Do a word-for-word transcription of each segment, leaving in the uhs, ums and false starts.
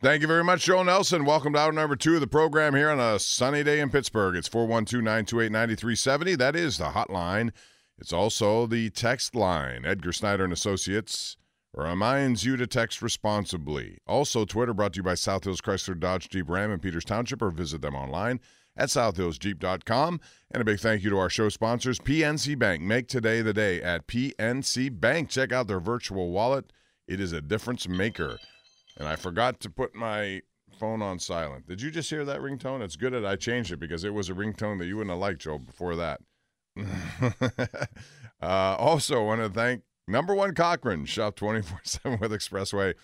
Thank you very much, Joe Nelson. Welcome to hour number two of the program here on a sunny day in Pittsburgh. It's four one two, nine two eight, nine three seven zero. That is the hotline. It's also the text line. Edgar Snyder and Associates reminds you to text responsibly. Also, Twitter brought to you by South Hills Chrysler Dodge Jeep Ram in Peters Township, or visit them online at south hills jeep dot com. And a big thank you to our show sponsors, P N C Bank. Make today the day at P N C Bank. Check out their virtual wallet. It is a difference maker. And I forgot to put my phone on silent. Did you just hear that ringtone? It's good that I changed it, because it was a ringtone that you wouldn't have liked, Joe, before that. uh, also, want to thank Number one Cochran. Shop twenty-four seven with Expressway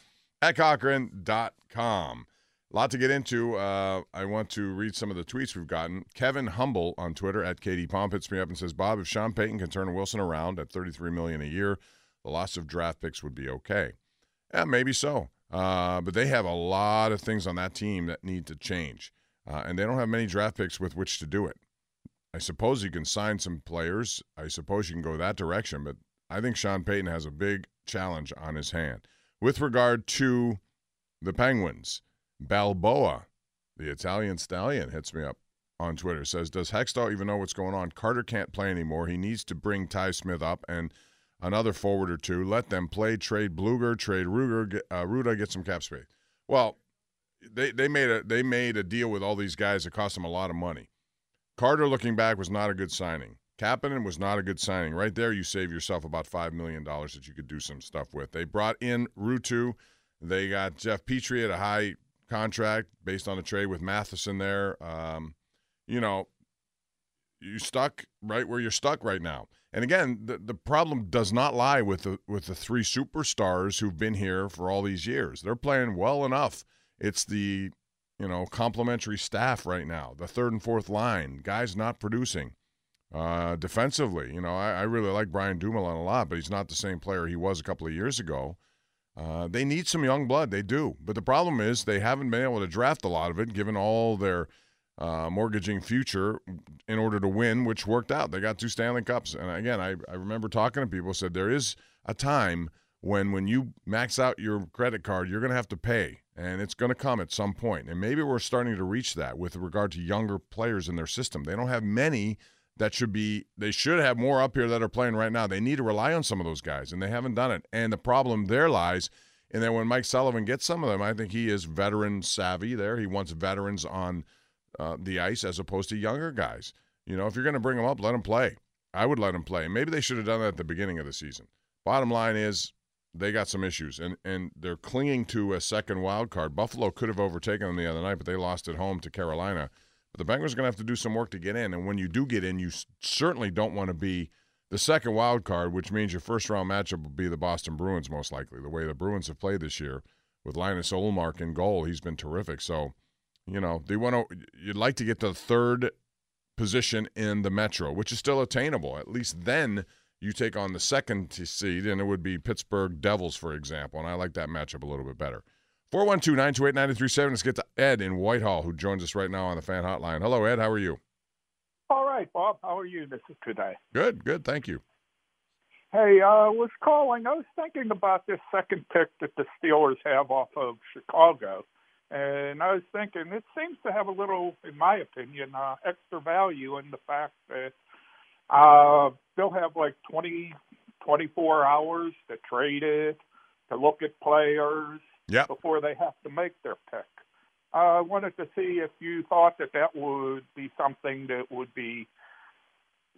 at cochran dot com. A lot to get into. Uh, I want to read some of the tweets we've gotten. Kevin Humble on Twitter at Katie Pomp hits me up and says, Bob, if Sean Payton can turn Wilson around at thirty-three million dollars a year, the loss of draft picks would be okay. Yeah, maybe so. Uh, but they have a lot of things on that team that need to change. Uh, and they don't have many draft picks with which to do it. I suppose you can sign some players. I suppose you can go that direction. But I think Sean Payton has a big challenge on his hand. With regard to the Penguins, Balboa, the Italian stallion, hits me up on Twitter. Says, does Hextall even know what's going on? Carter can't play anymore. He needs to bring Ty Smith up and another forward or two, let them play, trade Bluger, trade Ruger, get, uh, Rutta, get some cap space. Well, they they made a they made a deal with all these guys that cost them a lot of money. Carter, looking back, was not a good signing. Kapanen was not a good signing. Right there, you save yourself about five million dollars that you could do some stuff with. They brought in Rutta. They got Jeff Petry at a high contract based on a trade with Matheson there. Um, you know, you're stuck right where you're stuck right now. And again, the, the problem does not lie with the with the three superstars who've been here for all these years. They're playing well enough. It's the, you know, complementary staff right now, the third and fourth line, guys not producing. Uh, defensively, you know, I, I really like Brian Dumoulin a lot, but he's not the same player he was a couple of years ago. Uh, they need some young blood. They do. But the problem is they haven't been able to draft a lot of it, given all their Uh, mortgaging future in order to win, which worked out. They got two Stanley Cups. And again, I, I remember talking to people who said there is a time when when you max out your credit card, you're going to have to pay, and it's going to come at some point. And maybe we're starting to reach that with regard to younger players in their system. They don't have many that should be – they should have more up here that are playing right now. They need to rely on some of those guys, and they haven't done it. And the problem there lies – and then when Mike Sullivan gets some of them, I think he is veteran savvy there. He wants veterans on – Uh, the ice as opposed to younger guys. You know, if you're going to bring them up, let them play. I would let them play. Maybe they should have done that at the beginning of the season. Bottom line is they got some issues, and, and they're clinging to a second wild card. Buffalo could have overtaken them the other night, but they lost at home to Carolina. But the Penguins are going to have to do some work to get in, and when you do get in, you certainly don't want to be the second wild card, which means your first-round matchup will be the Boston Bruins most likely, the way the Bruins have played this year. With Linus Ullmark in goal, he's been terrific, so... You know, they want to. You'd like to get to the third position in the Metro, which is still attainable. At least then you take on the second seed, and it would be Pittsburgh Devils, for example. And I like that matchup a little bit better. four one two, nine two eight, nine three seven. Let's get to Ed in Whitehall, who joins us right now on the Fan Hotline. Hello, Ed. How are you? All right, Bob. How are you this is today? Good, good. Thank you. Hey, I uh, was calling. I was thinking about this second pick that the Steelers have off of Chicago. And I was thinking, it seems to have a little, in my opinion, uh, extra value in the fact that uh, they'll have like twenty, twenty-four hours to trade it, to look at players yep. before they have to make their pick. I uh, wanted to see if you thought that that would be something that would be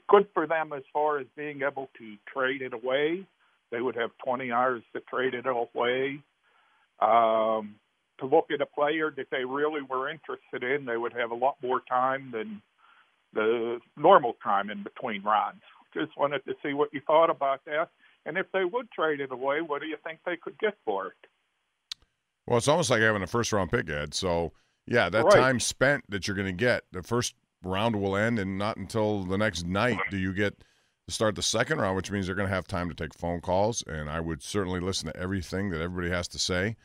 good for them as far as being able to trade it away. They would have twenty hours to trade it away. Um to look at a player that they really were interested in, they would have a lot more time than the normal time in between rounds. Just wanted to see what you thought about that. And if they would trade it away, what do you think they could get for it? Well, it's almost like having a first-round pick, Ed. So, yeah, that right. time spent that you're going to get, the first round will end, and not until the next night do you get to start the second round, which means they're going to have time to take phone calls, and I would certainly listen to everything that everybody has to say.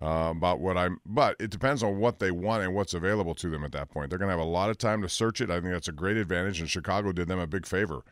Uh, about what I'm, but it depends on what they want and what's available to them at that point. They're going to have a lot of time to search it. I think that's a great advantage, and Chicago did them a big favor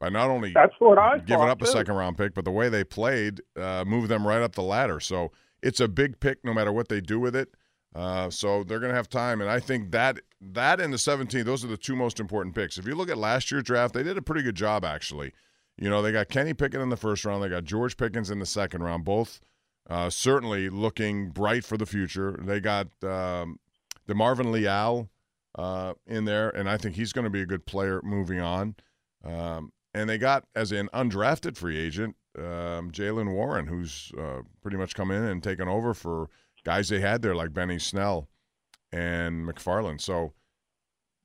by not only that's what I giving up too. a second-round pick, but the way they played uh, moved them right up the ladder. So it's a big pick no matter what they do with it. Uh, so they're going to have time, and I think that that and the seventeenth, those are the two most important picks. If you look at last year's draft, they did a pretty good job, actually. You know, they got Kenny Pickett in the first round. They got George Pickens in the second round, both uh, certainly looking bright for the future. They got um, DeMarvin Leal uh, in there, and I think he's going to be a good player moving on. Um, and they got, as an undrafted free agent, um, Jaylen Warren, who's uh, pretty much come in and taken over for guys they had there like Benny Snell and McFarland. So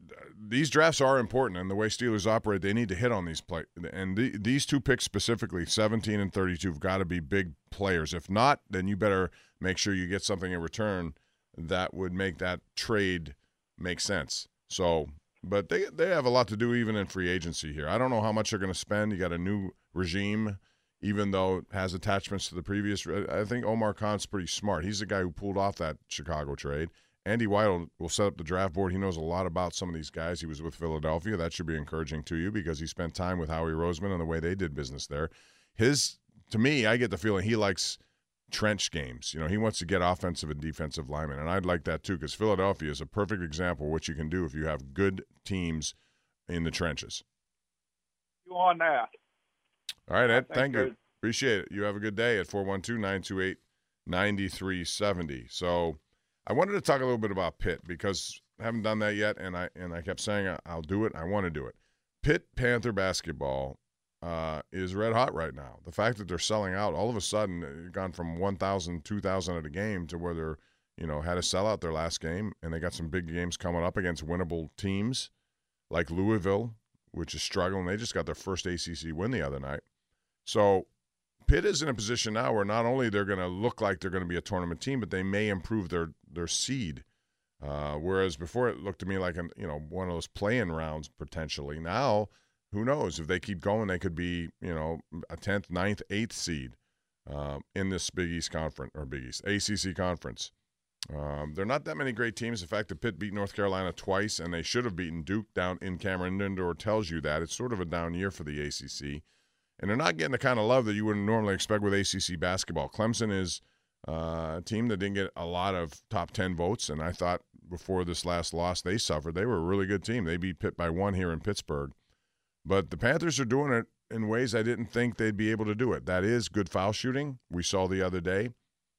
th- these drafts are important, and the way Steelers operate, they need to hit on these play. And th- these two picks specifically, seventeen and thirty-two, have got to be big players. If not, then you better make sure you get something in return that would make that trade make sense. So, but they they have a lot to do even in free agency here. I don't know how much they're going to spend. You got a new regime, even though it has attachments to the previous. I think Omar Khan's pretty smart. He's the guy who pulled off that Chicago trade. Andy White will set up the draft board. He knows a lot about some of these guys. He was with Philadelphia. That should be encouraging to you because he spent time with Howie Roseman and the way they did business there. His, to me, I get the feeling he likes trench games. You know, he wants to get offensive and defensive linemen, and I'd like that too because Philadelphia is a perfect example of what you can do if you have good teams in the trenches. You on that? All right, Ed, thank you. Appreciate it. You have a good day at four one two, nine two eight, nine three seven zero. So I wanted to talk a little bit about Pitt because I haven't done that yet, and I and I kept saying I'll do it. I want to do it. Pitt Panther basketball uh, is red hot right now. The fact that they're selling out, all of a sudden, gone from one thousand, two thousand at a game to where they're, you know, had a sellout their last game, and they got some big games coming up against winnable teams like Louisville, which is struggling. They just got their first A C C win the other night. So Pitt is in a position now where not only they're going to look like they're going to be a tournament team, but they may improve their their seed. Uh, whereas before it looked to me like an, you know, one of those play-in rounds potentially. Now, who knows? If they keep going, they could be, you know, a tenth, ninth, eighth seed uh, in this Big East conference or Big East A C C conference. Um, there are not that many great teams. The fact that Pitt beat North Carolina twice and they should have beaten Duke down in Cameron Indoor tells you that. It's sort of a down year for the A C C. And they're not getting the kind of love that you would normally expect with A C C basketball. Clemson is uh, a team that didn't get a lot of top ten votes, and I thought before this last loss they suffered. They were a really good team. They beat Pitt by one here in Pittsburgh. But the Panthers are doing it in ways I didn't think they'd be able to do it. That is good foul shooting. We saw the other day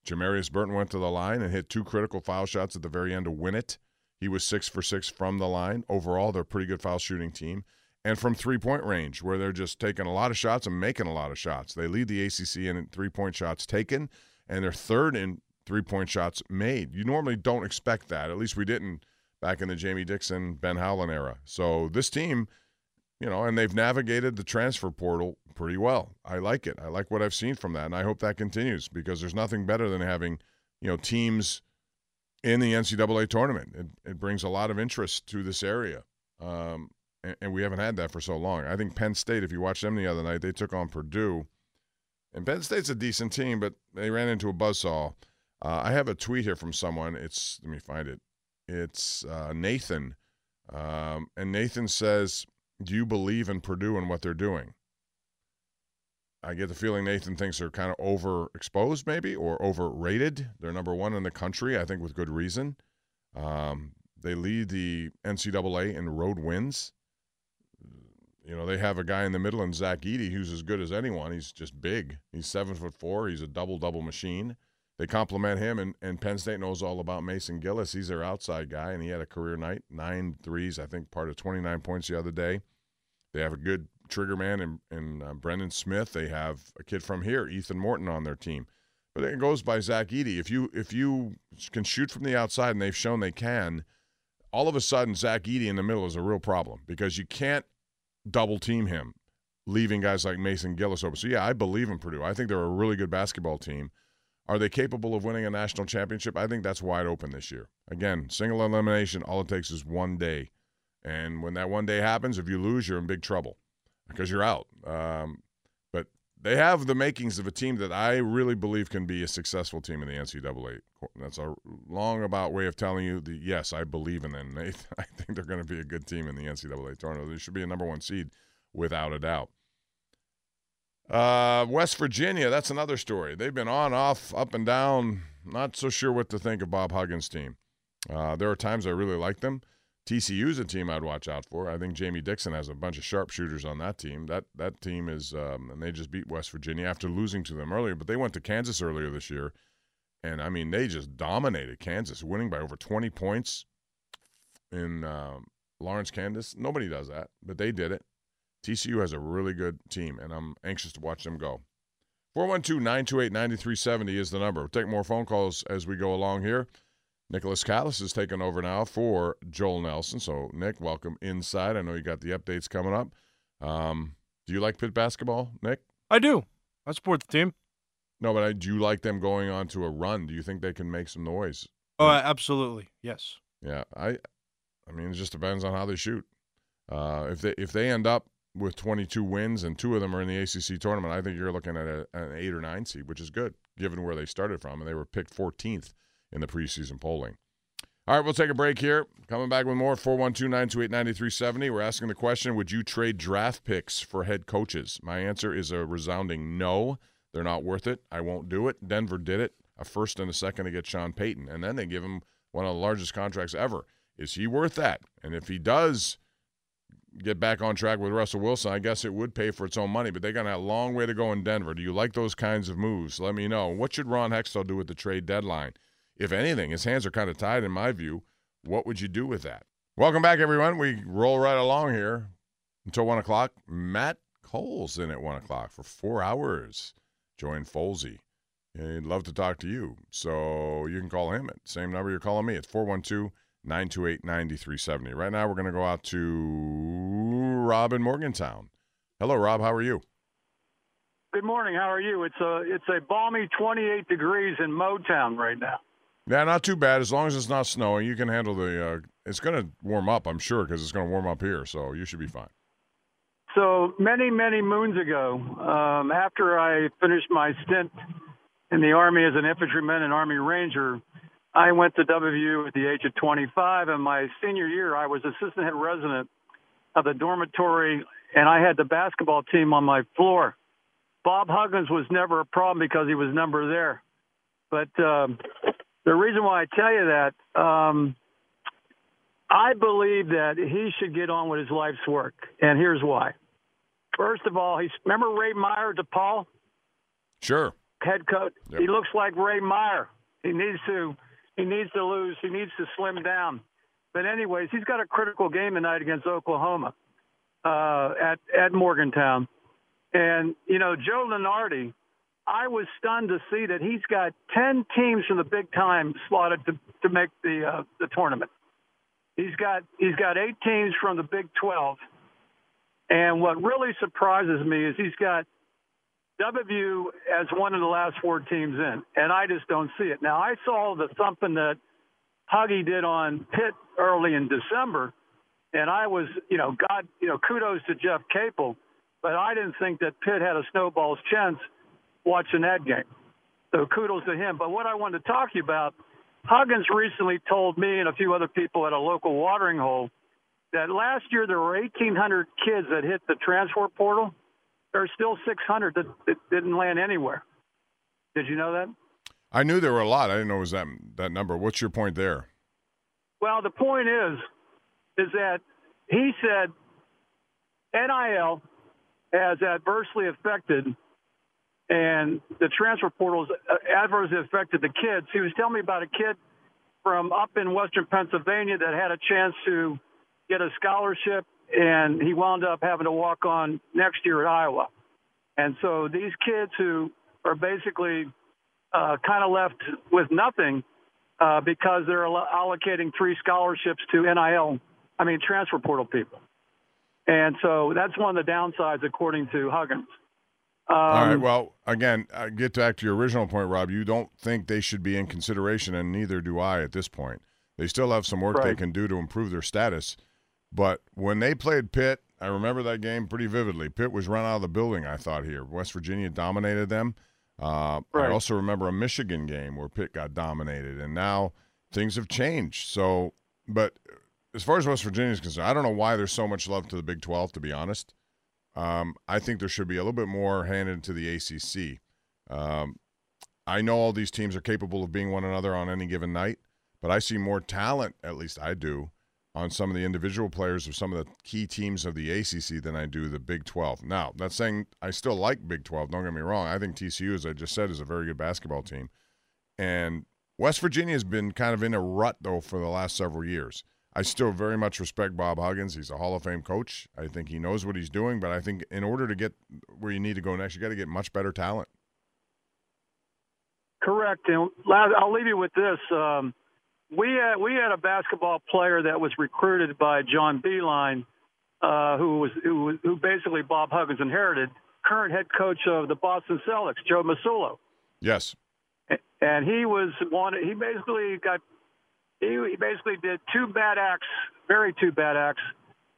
Jamarius Burton went to the line and hit two critical foul shots at the very end to win it. He was six for six from the line. Overall, they're a pretty good foul shooting team. And from three-point range, where they're just taking a lot of shots and making a lot of shots. They lead the A C C in three-point shots taken, and they're third in three-point shots made. You normally don't expect that. At least we didn't back in the Jamie Dixon, Ben Howland era. So this team, you know, and they've navigated the transfer portal pretty well. I like it. I like what I've seen from that, and I hope that continues because there's nothing better than having, you know, teams in the N C double A tournament. It, it brings a lot of interest to this area, um, and, and we haven't had that for so long. I think Penn State, if you watched them the other night, they took on Purdue, and Penn State's a decent team, but they ran into a buzzsaw. Uh, I have a tweet here from someone. It's let me find it. It's uh, Nathan, um, and Nathan says, do you believe in Purdue and what they're doing? I get the feeling Nathan thinks they're kind of overexposed maybe or overrated. They're number one in the country, I think with good reason. Um, they lead the N C double A in road wins. You know, they have a guy in the middle in Zach Edey who's as good as anyone. He's just big. He's seven foot four. He's a double-double machine. They compliment him, and, and Penn State knows all about Mason Gillis. He's their outside guy, and he had a career night, nine threes, I think part of twenty-nine points the other day. They have a good trigger man in, in uh, Brendan Smith. They have a kid from here, Ethan Morton, on their team. But it goes by Zach Edey. If you, if you can shoot from the outside, and they've shown they can, all of a sudden Zach Edey in the middle is a real problem because you can't double-team him, leaving guys like Mason Gillis open. So, yeah, I believe in Purdue. I think they're a really good basketball team. Are they capable of winning a national championship? I think that's wide open this year. Again, single elimination, all it takes is one day. And when that one day happens, if you lose, you're in big trouble because you're out. Um, but they have the makings of a team that I really believe can be a successful team in the N C double A. That's a long about way of telling you, the, yes, I believe in them. They, I think they're going to be a good team in the N C double A tournament. They should be a number one seed without a doubt. Uh, West Virginia, that's another story. They've been on, off, up and down not so sure what to think of Bob Huggins' team. Uh, there are times I really like them. T C U is a team I'd watch out for. I think Jamie Dixon has a bunch of sharpshooters on that team. That that team is, um, and they just beat West Virginia after losing to them earlier, but they went to Kansas earlier this year, and, I mean, they just dominated Kansas, winning by over twenty points in um, Lawrence, Kansas. Nobody does that, but they did it. T C U has a really good team, and I'm anxious to watch them go. four one two, nine two eight, nine three seven zero is the number. We'll take more phone calls as we go along here. Nicholas Callis is taking over now for Joel Nelson. So, Nick, welcome inside. I know you got the updates coming up. Um, do you like Pitt basketball, Nick? I do. I support the team. No, but I, do you like them going on to a run? Do you think they can make some noise? Oh, yeah. Absolutely. Yes. Yeah. I I mean, it just depends on how they shoot. Uh, if they if they end up with twenty-two wins and two of them are in the A C C tournament, I think you're looking at a, an eight or nine seed, which is good given where they started from, and they were picked fourteenth in the preseason polling. All right, we'll take a break here. Coming back with more, four one two, nine two eight, nine three seven zero. We're asking the question, would you trade draft picks for head coaches? My answer is a resounding no. They're not worth it. I won't do it. Denver did it, a first and a second to get Sean Payton, and then they give him one of the largest contracts ever. Is he worth that? And if he does get back on track with Russell Wilson, I guess it would pay for its own money, but they got a long way to go in Denver. Do you like those kinds of moves? Let me know. What should Ron Hextall do with the trade deadline? If anything, his hands are kind of tied in my view. What would you do with that? Welcome back, everyone. We roll right along here until one o'clock. Matt Cole's in at one o'clock for four hours. Join Folsey. He'd love to talk to you, so you can call him at the same number you're calling me. It's four one two, nine two eight, nine three seven zero. Right now, we're going to go out to Rob in Morgantown. Hello, Rob. How are you? Good morning. How are you? It's a it's a balmy twenty-eight degrees in Motown right now. Yeah, not too bad. As long as it's not snowing, you can handle the uh, – it's going to warm up, I'm sure, because it's going to warm up here, so you should be fine. So many, many moons ago, um, after I finished my stint in the Army as an infantryman and Army Ranger, I went to W V U at the age of twenty-five, and my senior year I was assistant head resident of the dormitory, and I had the basketball team on my floor. Bob Huggins was never a problem because he was number there. But um, the reason why I tell you that, um, I believe that he should get on with his life's work, and here's why. First of all, he's, remember Ray Meyer, DePaul? Sure. Head coach. Yep. He looks like Ray Meyer. He needs to – He needs to lose. He needs to slim down. But anyways, he's got a critical game tonight against Oklahoma uh, at, at Morgantown. And, you know, Joe Lenardi, I was stunned to see that he's got ten teams from the big time slotted to, to make the uh, the tournament. He's got he's got eight teams from the Big twelve. And what really surprises me is he's got W V U as one of the last four teams in, and I just don't see it. Now, I saw the thumping that Huggy did on Pitt early in December, and I was, you know, God, you know, kudos to Jeff Capel, but I didn't think that Pitt had a snowball's chance watching that game. So kudos to him. But what I wanted to talk to you about, Huggins recently told me and a few other people at a local watering hole that last year there were eighteen hundred kids that hit the transfer portal. There are still six hundred that, that didn't land anywhere. Did you know that? I knew there were a lot. I didn't know it was that that number. What's your point there? Well, the point is, is that he said N I L has adversely affected, and the transfer portals adversely affected the kids. He was telling me about a kid from up in western Pennsylvania that had a chance to get a scholarship, and he wound up having to walk on next year at Iowa. And so these kids who are basically uh, kind of left with nothing uh, because they're allocating three scholarships to N I L, I mean transfer portal people. And so that's one of the downsides, according to Huggins. Um, All right, well, again, I get back to your original point, Rob. You don't think they should be in consideration, and neither do I at this point. They still have some work right. they can do to improve their status. But when they played Pitt, I remember that game pretty vividly. Pitt was run out of the building, I thought, here. West Virginia dominated them. Uh, right. I also remember a Michigan game where Pitt got dominated, and now things have changed. So, but as far as West Virginia is concerned, I don't know why there's so much love to the Big twelve, to be honest. Um, I think there should be a little bit more handed to the A C C. Um, I know all these teams are capable of being one another on any given night, but I see more talent, at least I do, on some of the individual players of some of the key teams of the A C C than I do the Big twelve. Now, that's saying I still like Big twelve, don't get me wrong. I think T C U, as I just said, is a very good basketball team. And West Virginia has been kind of in a rut, though, for the last several years. I still very much respect Bob Huggins. He's a Hall of Fame coach. I think he knows what he's doing, but I think in order to get where you need to go next, you got to get much better talent. Correct. And I'll leave you with this. Um, we, had, we had a basketball player that was recruited by John Beilein, uh, who, was, who was who basically Bob Huggins inherited, current head coach of the Boston Celtics, Joe Mazzulla. Yes. And he was wanted, he basically got he basically did two bad acts, very two bad acts.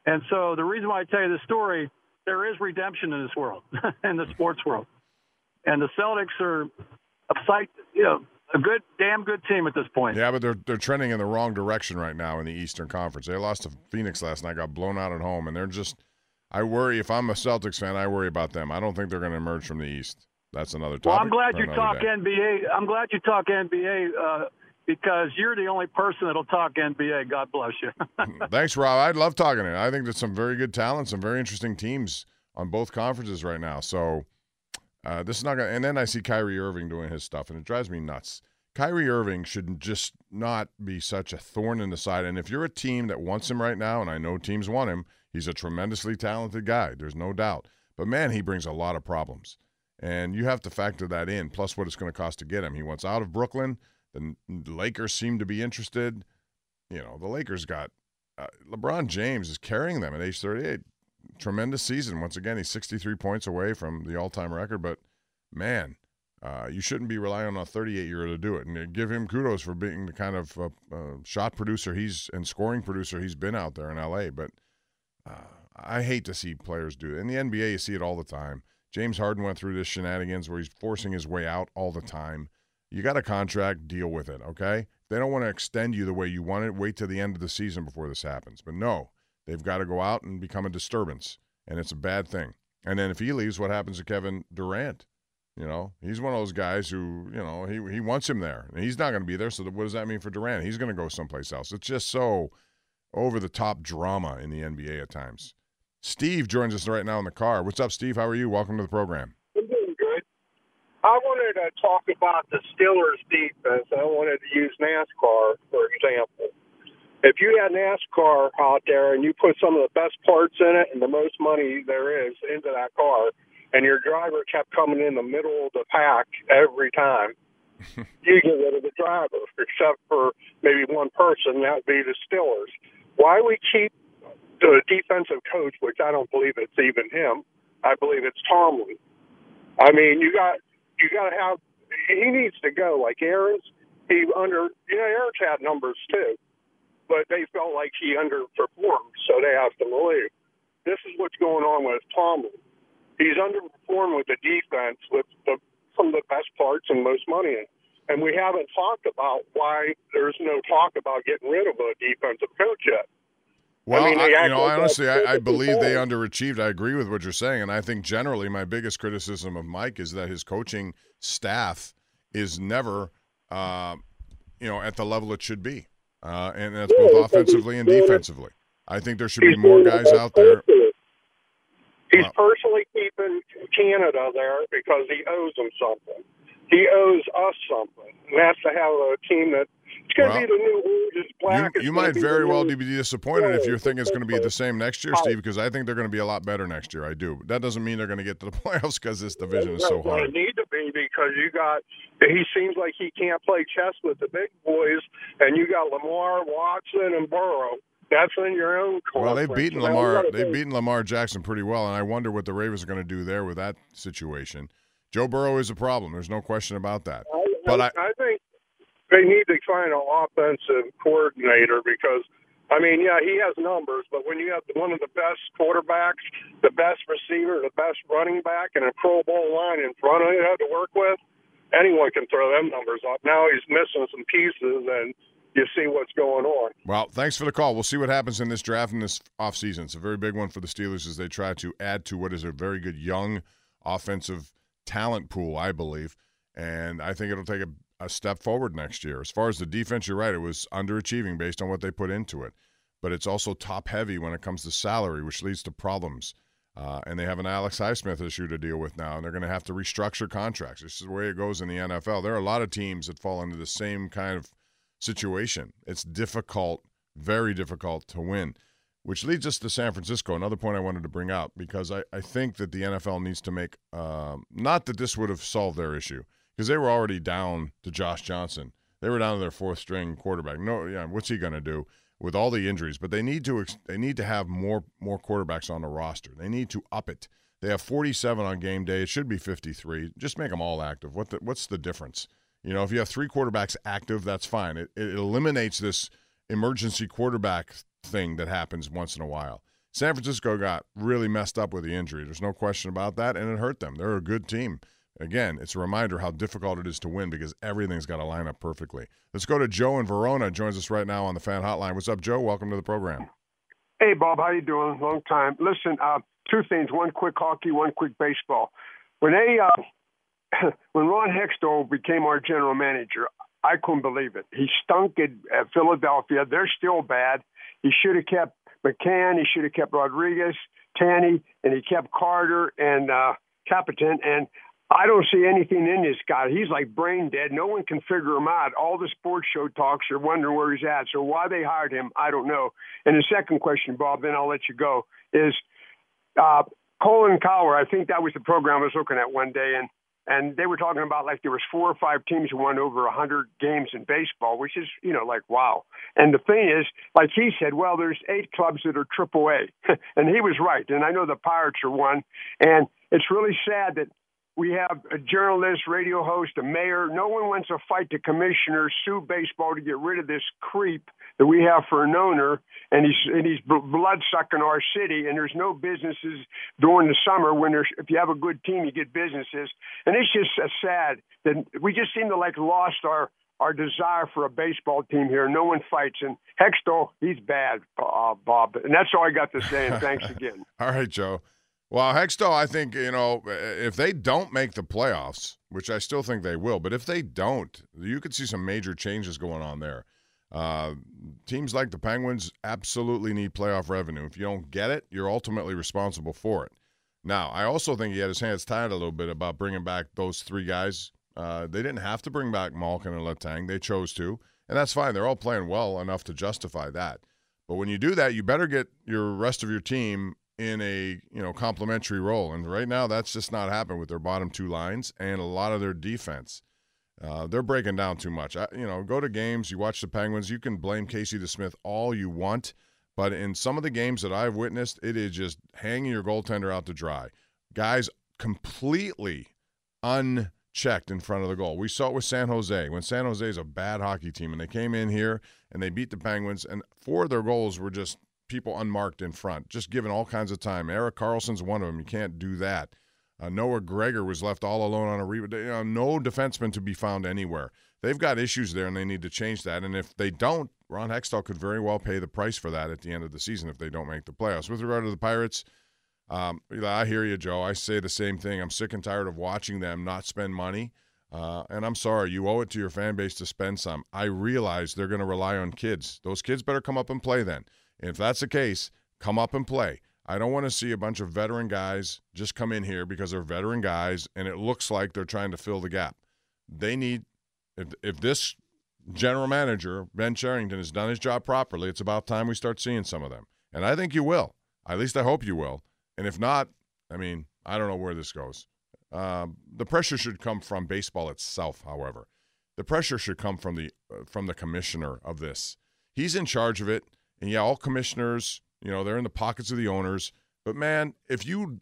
And so the reason why I tell you this story, there is redemption in this world, in the sports world. And the Celtics are a sight, you know, a good, damn good team at this point. Yeah, but they're they're trending in the wrong direction right now in the Eastern Conference. They lost to Phoenix last night, got blown out at home, and they're just, I worry, if I'm a Celtics fan, I worry about them. I don't think they're going to emerge from the East. That's another topic. Well, I'm glad you talk day. N B A. I'm glad you talk N B A uh, because you're the only person that'll talk N B A. God bless you. Thanks, Rob. I love talking it. I think there's some very good talent, some very interesting teams on both conferences right now. So uh, this is not going to – and then I see Kyrie Irving doing his stuff, and it drives me nuts. Kyrie Irving should just not be such a thorn in the side. And if you're a team that wants him right now, and I know teams want him, he's a tremendously talented guy. There's no doubt. But, man, he brings a lot of problems. And you have to factor that in, plus what it's going to cost to get him. He wants out of Brooklyn. The Lakers seem to be interested. You know, the Lakers got uh, – LeBron James is carrying them at age thirty-eight. Tremendous season. Once again, he's sixty-three points away from the all-time record. But, man, uh, you shouldn't be relying on a thirty-eight-year-old to do it. And give him kudos for being the kind of uh, uh, shot producer he's and scoring producer he's been out there in L A. But uh, I hate to see players do it. In the N B A, you see it all the time. James Harden went through this shenanigans where he's forcing his way out all the time. You got a contract, deal with it, okay? They don't want to extend you the way you want it. Wait till the end of the season before this happens. But no, they've got to go out and become a disturbance, and it's a bad thing. And then if he leaves, what happens to Kevin Durant? You know, he's one of those guys who, you know, he he wants him there, and he's not going to be there. So what does that mean for Durant? He's going to go someplace else. It's just so over-the-top drama in the N B A at times. Steve joins us right now in the car. What's up, Steve? How are you? Welcome to the program. I'm doing good. I wanted to talk about the Steelers' defense. I wanted to use NASCAR, for example. If you had NASCAR out there and you put some of the best parts in it and the most money there is into that car, and your driver kept coming in the middle of the pack every time, you get rid of the driver, except for maybe one person, that would be the Steelers. Why we keep the defensive coach, which I don't believe it's even him. I believe it's Tomlin. I mean, you got you got to have. He needs to go. Like Aaron's, he under. You know, Aaron's had numbers too, but they felt like he underperformed, so they asked him to leave. This is what's going on with Tomlin. He's underperformed with the defense, with the, some of the best parts and most money in. And we haven't talked about why there's no talk about getting rid of a defensive coach yet. Well, I mean, I, you know, honestly, I, I believe they underachieved. I agree with what you're saying, and I think generally my biggest criticism of Mike is that his coaching staff is never, uh, you know, at the level it should be, uh, and that's both offensively and defensively. I think there should be more guys out there. He's personally keeping Canada there because he owes them something. He owes us something. And that's to have a team that it's going to well, be the new Orange is Black. You, you might very well be disappointed yeah, if you're thinking it's going to be the same next year, Steve, because I think they're going to be a lot better next year. I do. That doesn't mean they're going to get to the playoffs because this division is so hard. They need to be because you got – he seems like he can't play chess with the big boys, and you got Lamar, Watson, and Burrow. That's in your own conference. Well, they've beaten Lamar, they've beaten Lamar Jackson pretty well, and I wonder what the Ravens are going to do there with that situation. Joe Burrow is a problem. There's no question about that. I, but I, I think they need to find an offensive coordinator because, I mean, yeah, he has numbers, but when you have one of the best quarterbacks, the best receiver, the best running back, and a Pro Bowl line in front of you to work with, anyone can throw them numbers up. Now he's missing some pieces, and you see what's going on. Well, thanks for the call. We'll see what happens in this draft and this offseason. It's a very big one for the Steelers as they try to add to what is a very good young offensive talent pool, I believe, And I think it'll take a, a step forward next year. As far as the defense, you're right, it was underachieving based on what they put into it. But it's also top-heavy when it comes to salary, which leads to problems. Uh, and they have an Alex Highsmith issue to deal with now, and they're going to have to restructure contracts. This is the way it goes in the N F L. There are a lot of teams that fall into the same kind of situation. It's difficult, very difficult to win, which leads us to San Francisco, another point I wanted to bring out, because I, I think that the N F L needs to make um, – not that this would have solved their issue, because they were already down to Josh Johnson. They were down to their fourth-string quarterback. No, yeah, what's he going to do with all the injuries? But they need to they need to have more more quarterbacks on the roster. They need to up it. They have forty-seven on game day. It should be fifty-three. Just make them all active. What the, what's the difference? You know, if you have three quarterbacks active, that's fine. It, it eliminates this emergency quarterback thing that happens once in a while. San Francisco got really messed up with the injury. There's no question about that, and it hurt them. They're a good team. Again, it's a reminder how difficult it is to win because everything's got to line up perfectly. Let's go to Joe in Verona. Joins us right now on the Fan Hotline. What's up, Joe? Welcome to the program. Hey, Bob. How you doing? Long time. Listen, uh, two things. One quick hockey, one quick baseball. When they, uh, when Ron Hextall became our general manager, I couldn't believe it. He stunk at Philadelphia. They're still bad. He should have kept McCann. He should have kept Rodriguez, Tanny, and he kept Carter and uh, Capitan. And I don't see anything in this guy. He's like brain dead. No one can figure him out. All the sports show talks are wondering where he's at. So why they hired him, I don't know. And the second question, Bob, then I'll let you go, is uh, Colin Cowher. I think that was the program I was looking at one day. And, and they were talking about like there was four or five teams who won over one hundred games in baseball, which is, you know, like, wow. And the thing is, like he said, well, there's eight clubs that are triple A. And he was right. And I know the Pirates are one. And it's really sad that we have a journalist, radio host, a mayor. No one wants to fight the commissioner, sue baseball to get rid of this creep that we have for an owner, and he's and he's bloodsucking our city. And there's no businesses during the summer when there's. If you have a good team, you get businesses, and it's just uh, sad that we just seem to like lost our our desire for a baseball team here. No one fights, and Hextall, he's bad, uh, Bob. And that's all I got to say. And thanks again. All right, Joe. Well, Hextall, I think, you know, if they don't make the playoffs, which I still think they will, but if they don't, you could see some major changes going on there. Uh, teams like the Penguins absolutely need playoff revenue. If you don't get it, you're ultimately responsible for it. Now, I also think he had his hands tied a little bit about bringing back those three guys. Uh, they didn't have to bring back Malkin and Letang. They chose to, and that's fine. They're all playing well enough to justify that. But when you do that, you better get your rest of your team in a, you know, complimentary role. And right now that's just not happening with their bottom two lines and a lot of their defense. Uh, they're breaking down too much. I, you know, go to games, you watch the Penguins, you can blame Casey DeSmith all you want, but in some of the games that I've witnessed, it is just hanging your goaltender out to dry. Guys completely unchecked in front of the goal. We saw it with San Jose. When San Jose is a bad hockey team and they came in here and they beat the Penguins and four of their goals were just people unmarked in front, just given all kinds of time. Eric Carlson's one of them. You can't do that. Uh, Noah Gregor was left all alone on a rebound. You know, no defenseman to be found anywhere. They've got issues there, and they need to change that. And if they don't, Ron Hextall could very well pay the price for that at the end of the season if they don't make the playoffs. With regard to the Pirates, um, I hear you, Joe. I say the same thing. I'm sick and tired of watching them not spend money. Uh, and I'm sorry, you owe it to your fan base to spend some. I realize they're going to rely on kids. Those kids better come up and play then. If that's the case, come up and play. I don't want to see a bunch of veteran guys just come in here because they're veteran guys and it looks like they're trying to fill the gap. They need, if, if this general manager, Ben Cherington, has done his job properly, it's about time we start seeing some of them. And I think you will. At least I hope you will. And if not, I mean, I don't know where this goes. Um, the pressure should come from baseball itself, however. The pressure should come from the uh, from the commissioner of this. He's in charge of it. And, yeah, all commissioners, you know, they're in the pockets of the owners. But, man, if you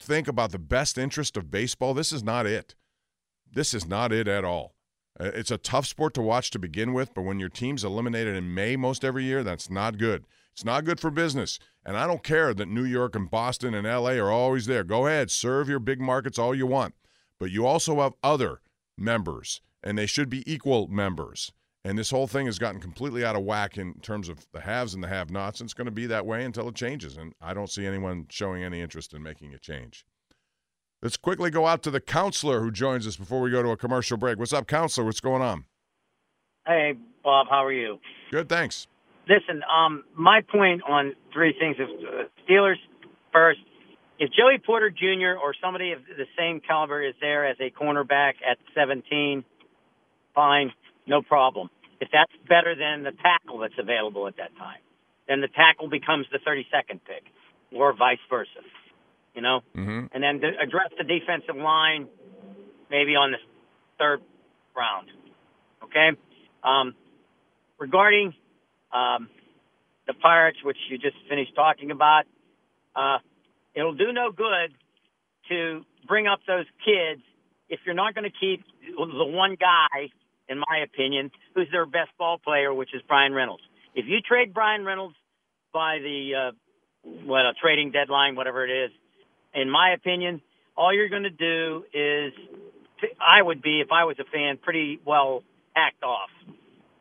think about the best interest of baseball, this is not it. This is not it at all. It's a tough sport to watch to begin with, but when your team's eliminated in May most every year, that's not good. It's not good for business. And I don't care that New York and Boston and L A are always there. Go ahead, serve your big markets all you want. But you also have other members, and they should be equal members. And this whole thing has gotten completely out of whack in terms of the haves and the have-nots, and it's going to be that way until it changes. And I don't see anyone showing any interest in making a change. Let's quickly go out to the counselor who joins us before we go to a commercial break. What's up, counselor? What's going on? Hey, Bob. How are you? Good, thanks. Listen, um, my point on three things is uh, Steelers first. If Joey Porter Junior or somebody of the same caliber is there as a cornerback at seventeen, fine, no problem. If that's better than the tackle that's available at that time, then the tackle becomes the thirty-second pick or vice versa, you know? Mm-hmm. And then to address the defensive line maybe on the third round, okay? Um, regarding um, the Pirates, which you just finished talking about, uh, it'll do no good to bring up those kids if you're not going to keep the one guy, in my opinion, who's their best ball player, which is Brian Reynolds. If you trade Brian Reynolds by the uh, what a trading deadline, whatever it is, in my opinion, all you're going to do is, I would be, if I was a fan, pretty well hacked off,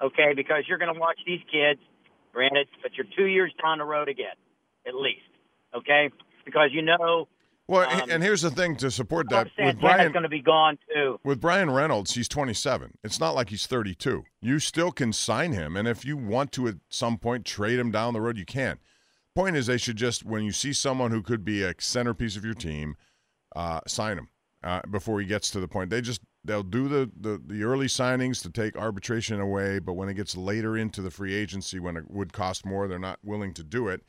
okay, because you're going to watch these kids, granted, but you're two years down the road again, at least, okay, because you know. Well, um, and here's the thing to support that. With Brian, going to be gone too. With Brian Reynolds, he's twenty-seven. It's not like he's thirty-two. You still can sign him, and if you want to at some point trade him down the road, you can. Point is, they should just, when you see someone who could be a centerpiece of your team, uh, sign him uh, before he gets to the point. They just they'll do the, the the early signings to take arbitration away, but when it gets later into the free agency, when it would cost more, they're not willing to do it.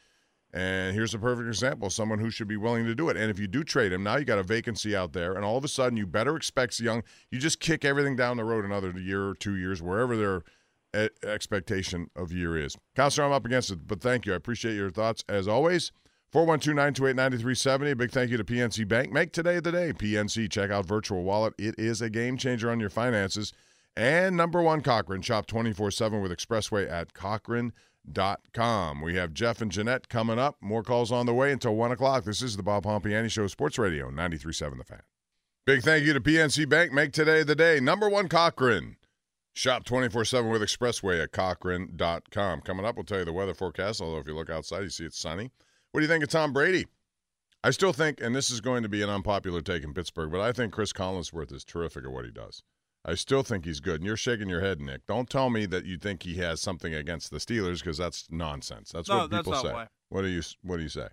And here's a perfect example, someone who should be willing to do it. And if you do trade him, now you got a vacancy out there, and all of a sudden you better expect young. You just kick everything down the road another year or two years, wherever their expectation of year is. Counselor, I'm up against it, but thank you. I appreciate your thoughts as always. four one two, nine two eight, nine three seven zero. A big thank you to P N C Bank. Make today the day. P N C, check out Virtual Wallet. It is a game changer on your finances. And Number One Cochran. Shop twenty-four seven with Expressway at Cochran. Dot com. We have Jeff and Jeanette coming up. More calls on the way until one o'clock. This is the Bob Pompiani Show, Sports Radio, ninety-three point seven The Fan. Big thank you to P N C Bank. Make today the day. Number One Cochran. Shop twenty-four seven with Expressway at Cochran dot com. Coming up, we'll tell you the weather forecast, although if you look outside, you see it's sunny. What do you think of Tom Brady? I still think, and this is going to be an unpopular take in Pittsburgh, but I think Chris Collinsworth is terrific at what he does. I still think he's good, and you're shaking your head, Nick. Don't tell me that you think he has something against the Steelers, because that's nonsense. That's no, what people that's not say. Why. What do you What do you say?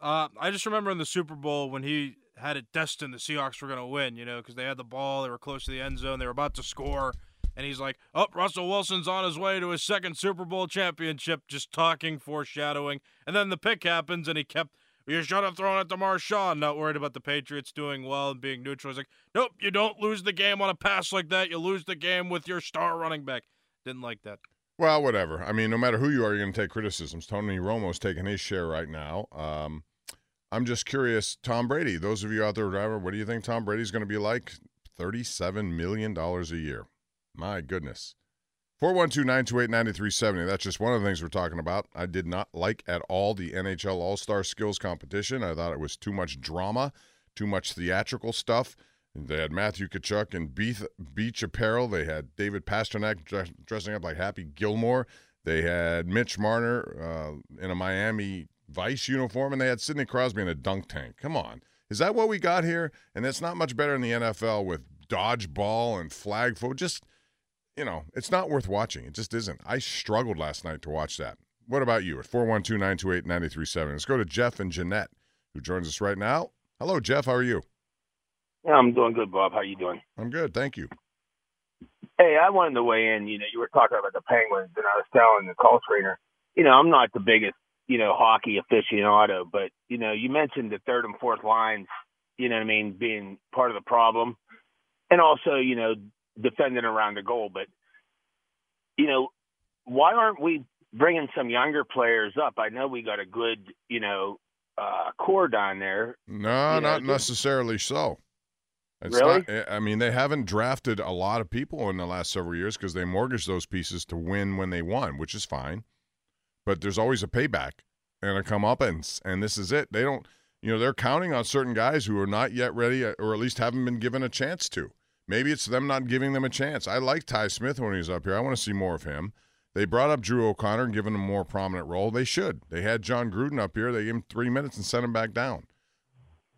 Uh, I just remember in the Super Bowl when he had it destined the Seahawks were going to win, you know, because they had the ball, they were close to the end zone, they were about to score, and he's like, "Oh, Russell Wilson's on his way to his second Super Bowl championship," just talking, foreshadowing, and then the pick happens, and he kept. You should have thrown it to Marshawn, not worried about the Patriots doing well and being neutral. He's like, nope, you don't lose the game on a pass like that. You lose the game with your star running back. Didn't like that. Well, whatever. I mean, no matter who you are, you're going to take criticisms. Tony Romo's taking his share right now. Um, I'm just curious, Tom Brady, those of you out there, driver, what do you think Tom Brady's going to be like? thirty-seven million dollars a year. My goodness. four one two, nine two eight, nine three seven zero. That's just one of the things we're talking about. I did not like at all the N H L All-Star Skills Competition. I thought it was too much drama, too much theatrical stuff. They had Matthew Tkachuk in beach, beach apparel. They had David Pasternak dress, dressing up like Happy Gilmore. They had Mitch Marner uh, in a Miami Vice uniform, and they had Sidney Crosby in a dunk tank. Come on. Is that what we got here? And that's not much better in the N F L with dodgeball and flag football. Just... You know, it's not worth watching. It just isn't. I struggled last night to watch that. What about you? At four one two, nine two eight, nine three seven. Let's go to Jeff and Jeanette, who joins us right now. Hello, Jeff. How are you? Yeah, I'm doing good, Bob. How are you doing? I'm good. Thank you. Hey, I wanted to weigh in. You know, you were talking about the Penguins, and I was telling the call screener, you know, I'm not the biggest, you know, hockey aficionado, but, you know, you mentioned the third and fourth lines, you know what I mean, being part of the problem. And also, you know, defending around the goal, but you know, why aren't we bringing some younger players up? I know we got a good, you know, uh, core down there. No, you not know, necessarily so. It's really? Not, I mean, they haven't drafted a lot of people in the last several years because they mortgaged those pieces to win when they won, which is fine. But there's always a payback and a comeuppance, and this is it. They don't, you know, they're counting on certain guys who are not yet ready, or at least haven't been given a chance to. Maybe it's them not giving them a chance. I like Ty Smith when he's up here. I want to see more of him. They brought up Drew O'Connor and given him a more prominent role. They should. They had John Gruden up here. They gave him three minutes and sent him back down.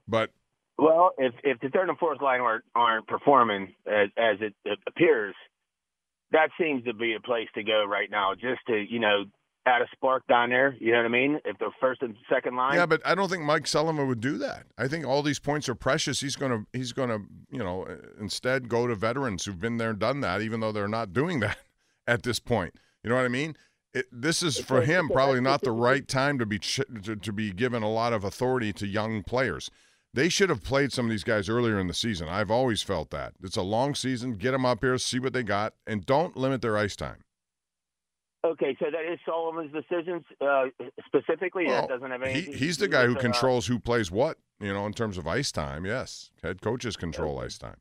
But Well, if if the third and fourth line aren't, aren't performing as, as it, it appears, that seems to be a place to go right now, just to, you know, add a spark down there. You know what I mean? If the first and second line. Yeah, but I don't think Mike Sullivan would do that. I think all these points are precious. He's going to, he's going to, you know, instead go to veterans who've been there, done that, even though they're not doing that at this point. You know what I mean? It, this is for him probably not the right time to be ch- to, to be given a lot of authority to young players. They should have played some of these guys earlier in the season. I've always felt that. It's a long season. Get them up here, see what they got, and don't limit their ice time. Okay, so that is Sullivan's decisions uh, specifically? Well, that doesn't have anything he, he's the guy who controls who plays what, you know, in terms of ice time, yes. Head coaches control ice time.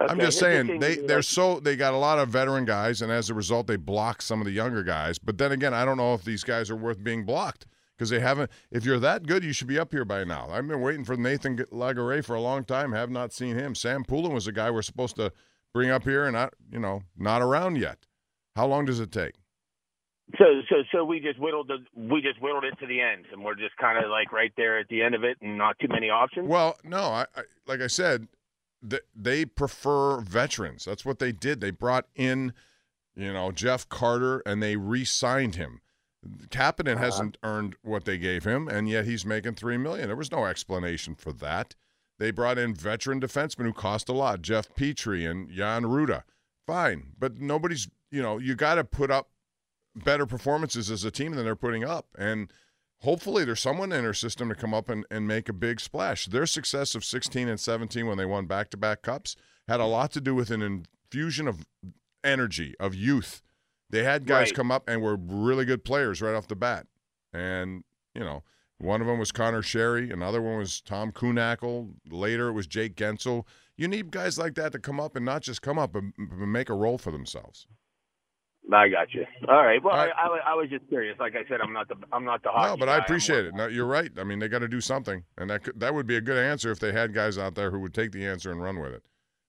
Okay, I'm just saying, they, they're so, they got a lot of veteran guys, and as a result, they block some of the younger guys. But then again, I don't know if these guys are worth being blocked. Because they haven't. If you're that good, you should be up here by now. I've been waiting for Nathan Laguerre for a long time. Have not seen him. Sam Poulin was a guy we're supposed to bring up here, and not, you know, not around yet. How long does it take? So, so, so we just whittled the, we just whittled it to the end, and we're just kind of like right there at the end of it, and not too many options. Well, no, I, I like I said, th- they prefer veterans. That's what they did. They brought in, you know, Jeff Carter, and they re-signed him. Kapanen uh-huh. hasn't earned what they gave him, and yet he's making three million dollars. There was no explanation for that. They brought in veteran defensemen who cost a lot, Jeff Petry and Jan Rutta. Fine, but nobody's, you know, you got to put up better performances as a team than they're putting up, and hopefully there's someone in their system to come up and, and make a big splash. Their success of sixteen and seventeen when they won back-to-back cups had a lot to do with an infusion of energy, of youth. They had guys right. come up and were really good players right off the bat. And, you know, one of them was Connor Sherry. Another one was Tom Kuhnackel. Later it was Jake Gensel. You need guys like that to come up and not just come up and make a role for themselves. I got you. All right. Well, All right. I, I, I was just curious. Like I said, I'm not the I'm not the hockey No, but guy. I appreciate it. No, you're right. I mean, they got to do something. And that could, that would be a good answer if they had guys out there who would take the answer and run with it.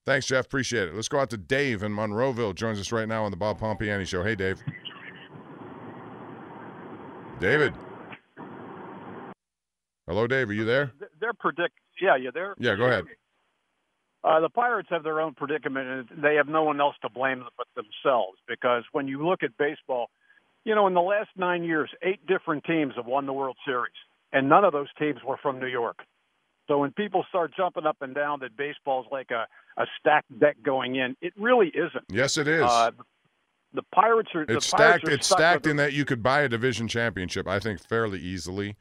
Thanks, Jeff. Appreciate it. Let's go out to Dave in Monroeville. Joins us right now on the Bob Pompiani Show. Hey, Dave. David. Hello, Dave. Are you there? They're predict. Yeah, you're there. Yeah, go ahead. Uh, the Pirates have their own predicament, and they have no one else to blame but themselves. Because when you look at baseball, you know, in the last nine years, eight different teams have won the World Series, and none of those teams were from New York. So when people start jumping up and down that baseball's like a, a stacked deck going in, it really isn't. Yes, it is. Uh, the Pirates are. It's the Pirates stacked. Are it's stacked in that you could buy a division championship, I think, fairly easily.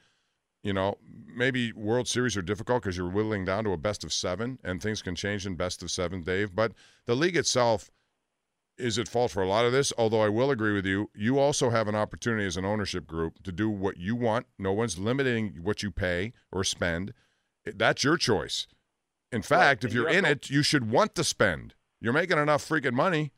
You know, maybe World Series are difficult because you're whittling down to a best of seven, and things can change in best of seven, Dave. But the league itself is at fault for a lot of this. Although I will agree with you, you also have an opportunity as an ownership group to do what you want. No one's limiting what you pay or spend. That's your choice. In fact, right. if you're in it, you should want to spend. You're making enough freaking money.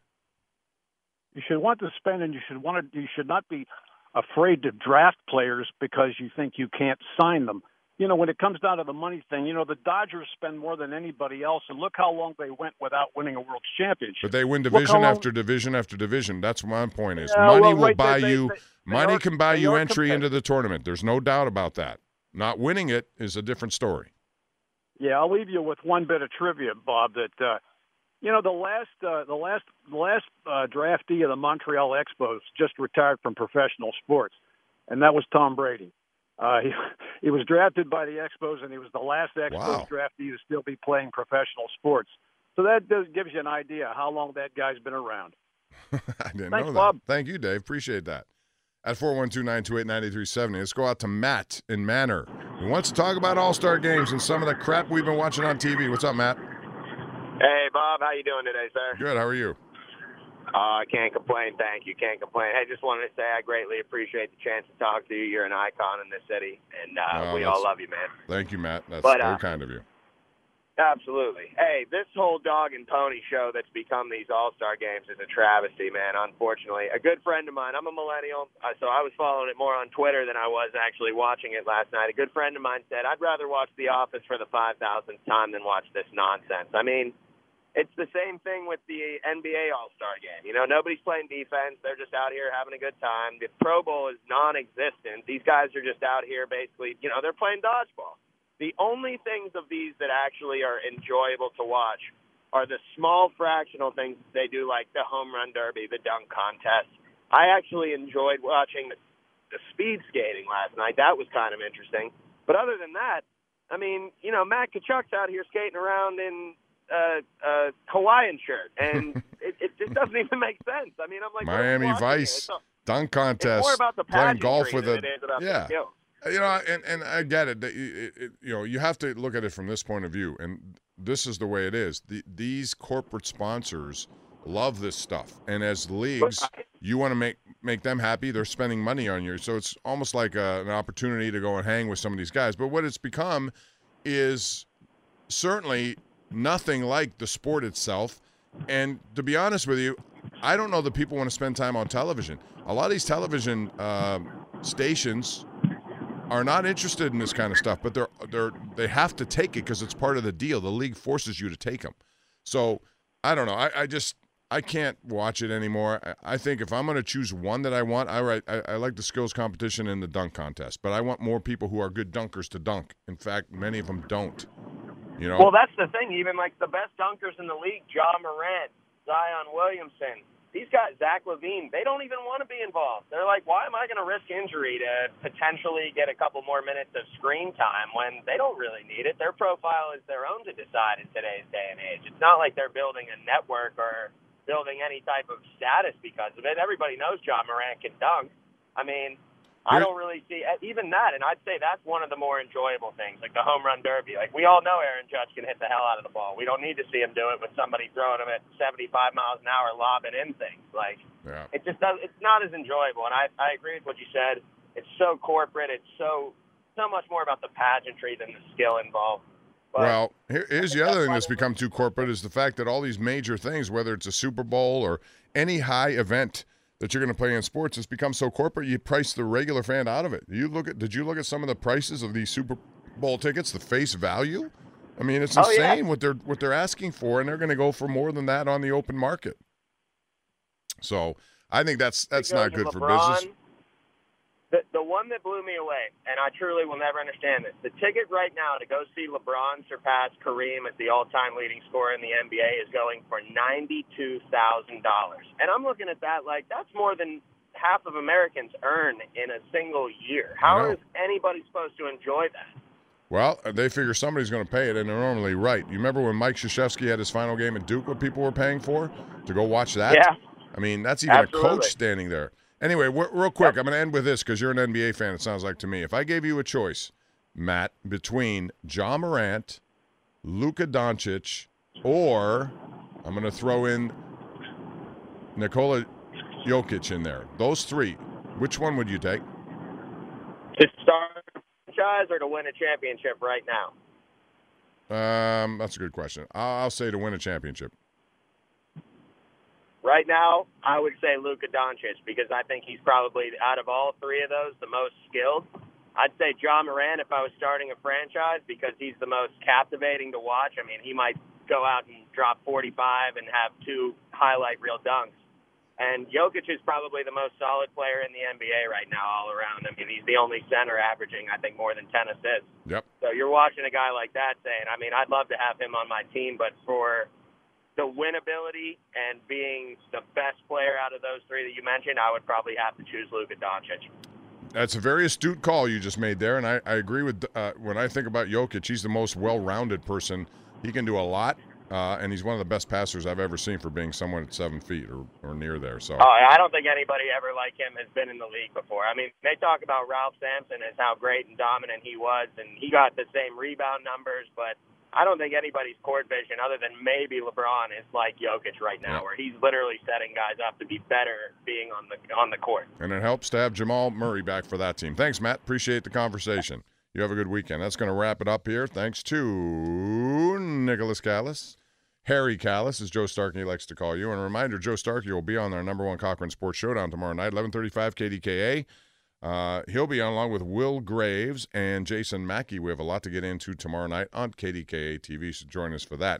You should want to spend, and you should want to. You should not be afraid to draft players because you think you can't sign them. You know, when it comes down to the money thing, you know, the Dodgers spend more than anybody else, and look how long they went without winning a World Championship. But they win division after division after division. That's my point is yeah, money well, will right, buy they, you. They, they, money they are, can buy you entry into the tournament. There's no doubt about that. Not winning it is a different story. Yeah, I'll leave you with one bit of trivia, Bob. That uh, you know, the last, uh, the last, the last uh, draftee of the Montreal Expos just retired from professional sports, and that was Tom Brady. Uh, he he was drafted by the Expos, and he was the last Expos wow. draftee to still be playing professional sports. So that does, gives you an idea how long that guy's been around. I didn't Thanks, know that. Bob. Thank you, Dave. Appreciate that. At four one two, nine two eight, nine three seven zero, let's go out to Matt in Manor. He wants to talk about All-Star games and some of the crap we've been watching on T V. What's up, Matt? Hey, Bob. How you doing today, sir? Good. How are you? I uh, can't complain. Thank you. Can't complain. I just wanted to say I greatly appreciate the chance to talk to you. You're an icon in this city, and uh, oh, we all love you, man. Thank you, Matt. That's but, uh, very kind of you. Absolutely. Hey, this whole dog and pony show that's become these All-Star games is a travesty, man, unfortunately. A good friend of mine, I'm a millennial, so I was following it more on Twitter than I was actually watching it last night. A good friend of mine said, I'd rather watch The Office for the five thousandth time than watch this nonsense. I mean, it's the same thing with the N B A All-Star game. You know, nobody's playing defense. They're just out here having a good time. The Pro Bowl is non-existent. These guys are just out here basically, you know, they're playing dodgeball. The only things of these that actually are enjoyable to watch are the small fractional things they do, like the home run derby, the dunk contest. I actually enjoyed watching the, the speed skating last night. That was kind of interesting. But other than that, I mean, you know, Matt Kachuk's out here skating around in a uh, uh, Hawaiian shirt, and it, it just doesn't even make sense. I mean, I'm like, Miami Vice, a, dunk contest, it's more about the playing golf with a – yeah. You know, and, and I get it. It, it. You know, you have to look at it from this point of view, and this is the way it is. The, these corporate sponsors love this stuff, and as leagues, you want to make, make them happy. They're spending money on you, so it's almost like a, an opportunity to go and hang with some of these guys. But what it's become is certainly nothing like the sport itself, and to be honest with you, I don't know that people want to spend time on television. A lot of these television uh, stations are not interested in this kind of stuff, but they're they're they have to take it because it's part of the deal. The league forces you to take them. So I don't know. I, I just I can't watch it anymore. I, I think if I'm going to choose one that I want, I, I I like the skills competition and the dunk contest, but I want more people who are good dunkers to dunk. In fact, many of them don't. You know. Well, that's the thing. Even like the best dunkers in the league, Ja Morant, Zion Williamson. These guys, Zach Levine, they don't even want to be involved. They're like, why am I going to risk injury to potentially get a couple more minutes of screen time when they don't really need it? Their profile is their own to decide in today's day and age. It's not like they're building a network or building any type of status because of it. Everybody knows John Morant can dunk. I mean, I don't really see even that, and I'd say that's one of the more enjoyable things, like the home run derby. Like, we all know Aaron Judge can hit the hell out of the ball. We don't need to see him do it with somebody throwing him at seventy-five miles an hour lobbing in things. Like, yeah. It just does, it's not as enjoyable, and I, I agree with what you said. It's so corporate. It's so so much more about the pageantry than the skill involved. But well, here, here's the other thing that's become too corporate is the fact that all these major things, whether it's a Super Bowl or any high event that you're going to play in sports, it's become so corporate. You price the regular fan out of it. You look at did you look at some of the prices of these Super Bowl tickets? The face value, I mean, it's insane oh, yeah. what they're what they're asking for, and they're going to go for more than that on the open market. So I think that's that's not good for business. The the one that blew me away, and I truly will never understand this. The ticket right now to go see LeBron surpass Kareem as the all-time leading scorer in the N B A is going for ninety-two thousand dollars. And I'm looking at that like that's more than half of Americans earn in a single year. How is anybody supposed to enjoy that? Well, they figure somebody's going to pay it, and they're normally right. You remember when Mike Krzyzewski had his final game at Duke, what people were paying for to go watch that? Yeah. I mean, that's even Absolutely. a coach standing there. Anyway, real quick, I'm going to end with this because you're an N B A fan, it sounds like to me. If I gave you a choice, Matt, between Ja Morant, Luka Doncic, or I'm going to throw in Nikola Jokic in there, those three, which one would you take? To start a franchise or to win a championship right now? Um, that's a good question. I'll say to win a championship. Right now, I would say Luka Doncic because I think he's probably, out of all three of those, the most skilled. I'd say Ja Morant if I was starting a franchise because he's the most captivating to watch. I mean, he might go out and drop forty-five and have two highlight reel dunks. And Jokic is probably the most solid player in the N B A right now all around. I mean, he's the only center averaging, I think, more than ten assists. Yep. So you're watching a guy like that saying, I mean, I'd love to have him on my team, but for the winnability and being the best player out of those three that you mentioned, I would probably have to choose Luka Doncic. That's a very astute call you just made there, and I, I agree with uh, when I think about Jokic, he's the most well-rounded person. He can do a lot, uh, and he's one of the best passers I've ever seen for being someone at seven feet or, or near there. So oh, I don't think anybody ever like him has been in the league before. I mean, they talk about Ralph Sampson as how great and dominant he was, and he got the same rebound numbers, but I don't think anybody's court vision, other than maybe LeBron, is like Jokic right now, yeah. where he's literally setting guys up to be better being on the on the court. And it helps to have Jamal Murray back for that team. Thanks, Matt. Appreciate the conversation. You have a good weekend. That's going to wrap it up here. Thanks to Nicholas Callis. Harry Callis, as Joe Starkey likes to call you. And a reminder, Joe Starkey will be on our Number One Cochran Sports Showdown tomorrow night, eleven thirty-five K D K A. Uh, he'll be on along with Will Graves and Jason Mackey. We have a lot to get into tomorrow night on K D K A T V, so join us for that.